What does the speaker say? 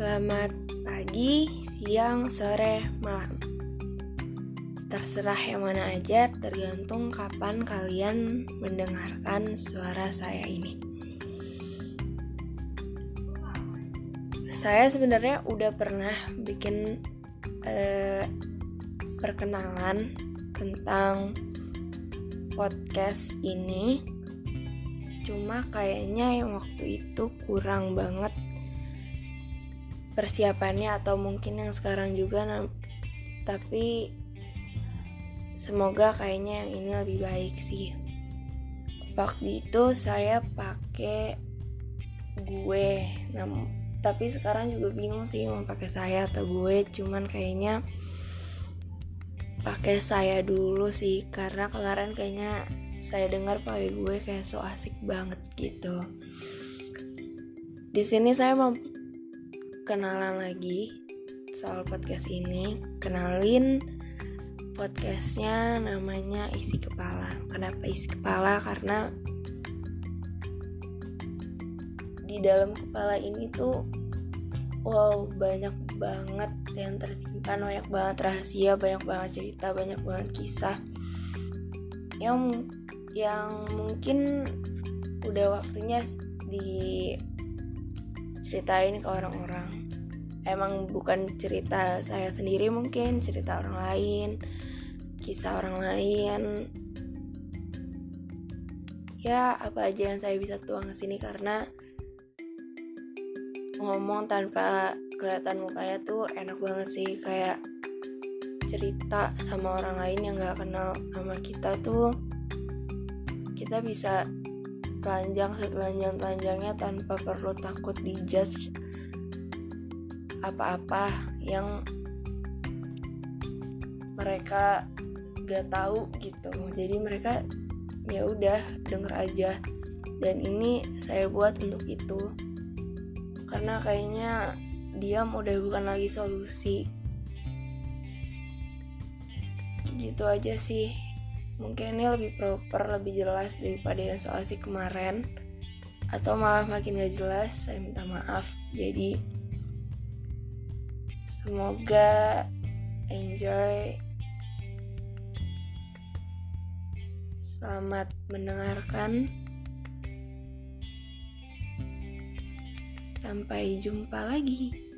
Selamat pagi, siang, sore, malam. Terserah yang mana aja, tergantung kapan kalian mendengarkan suara saya ini. Saya sebenarnya udah pernah bikin perkenalan tentang podcast ini. Cuma kayaknya yang waktu itu kurang banget persiapannya, atau mungkin yang sekarang juga, tapi semoga kayaknya yang ini lebih baik sih. Waktu itu saya pakai gue, tapi sekarang juga bingung sih mau pakai saya atau gue, cuman kayaknya pakai saya dulu sih, karena kemarin kayaknya saya dengar pakai gue kayak so asik banget gitu. Di sini saya mau kenalan lagi soal podcast ini. Kenalin, podcastnya namanya Isi Kepala. Kenapa Isi Kepala? Karena di dalam kepala ini tuh banyak banget yang tersimpan, banyak banget rahasia, banyak banget cerita, banyak banget kisah yang mungkin udah waktunya diceritain ke orang-orang. Emang bukan cerita saya sendiri, mungkin cerita orang lain, kisah orang lain. Ya, apa aja yang saya bisa tuang ke sini, karena ngomong tanpa kelihatan mukanya tuh enak banget sih. Kayak cerita sama orang lain yang gak kenal sama kita tuh, kita bisa telanjang setelanjang-telanjangnya tanpa perlu takut dijudge apa-apa yang mereka gak tahu gitu. Jadi mereka ya udah denger aja. Dan ini saya buat untuk itu, karena kayaknya diam udah bukan lagi solusi. Gitu aja sih. Mungkin ini lebih proper, lebih jelas daripada yang so asik kemarin, atau malah makin gak jelas. Saya minta maaf. Jadi semoga enjoy. Selamat mendengarkan. Sampai jumpa lagi.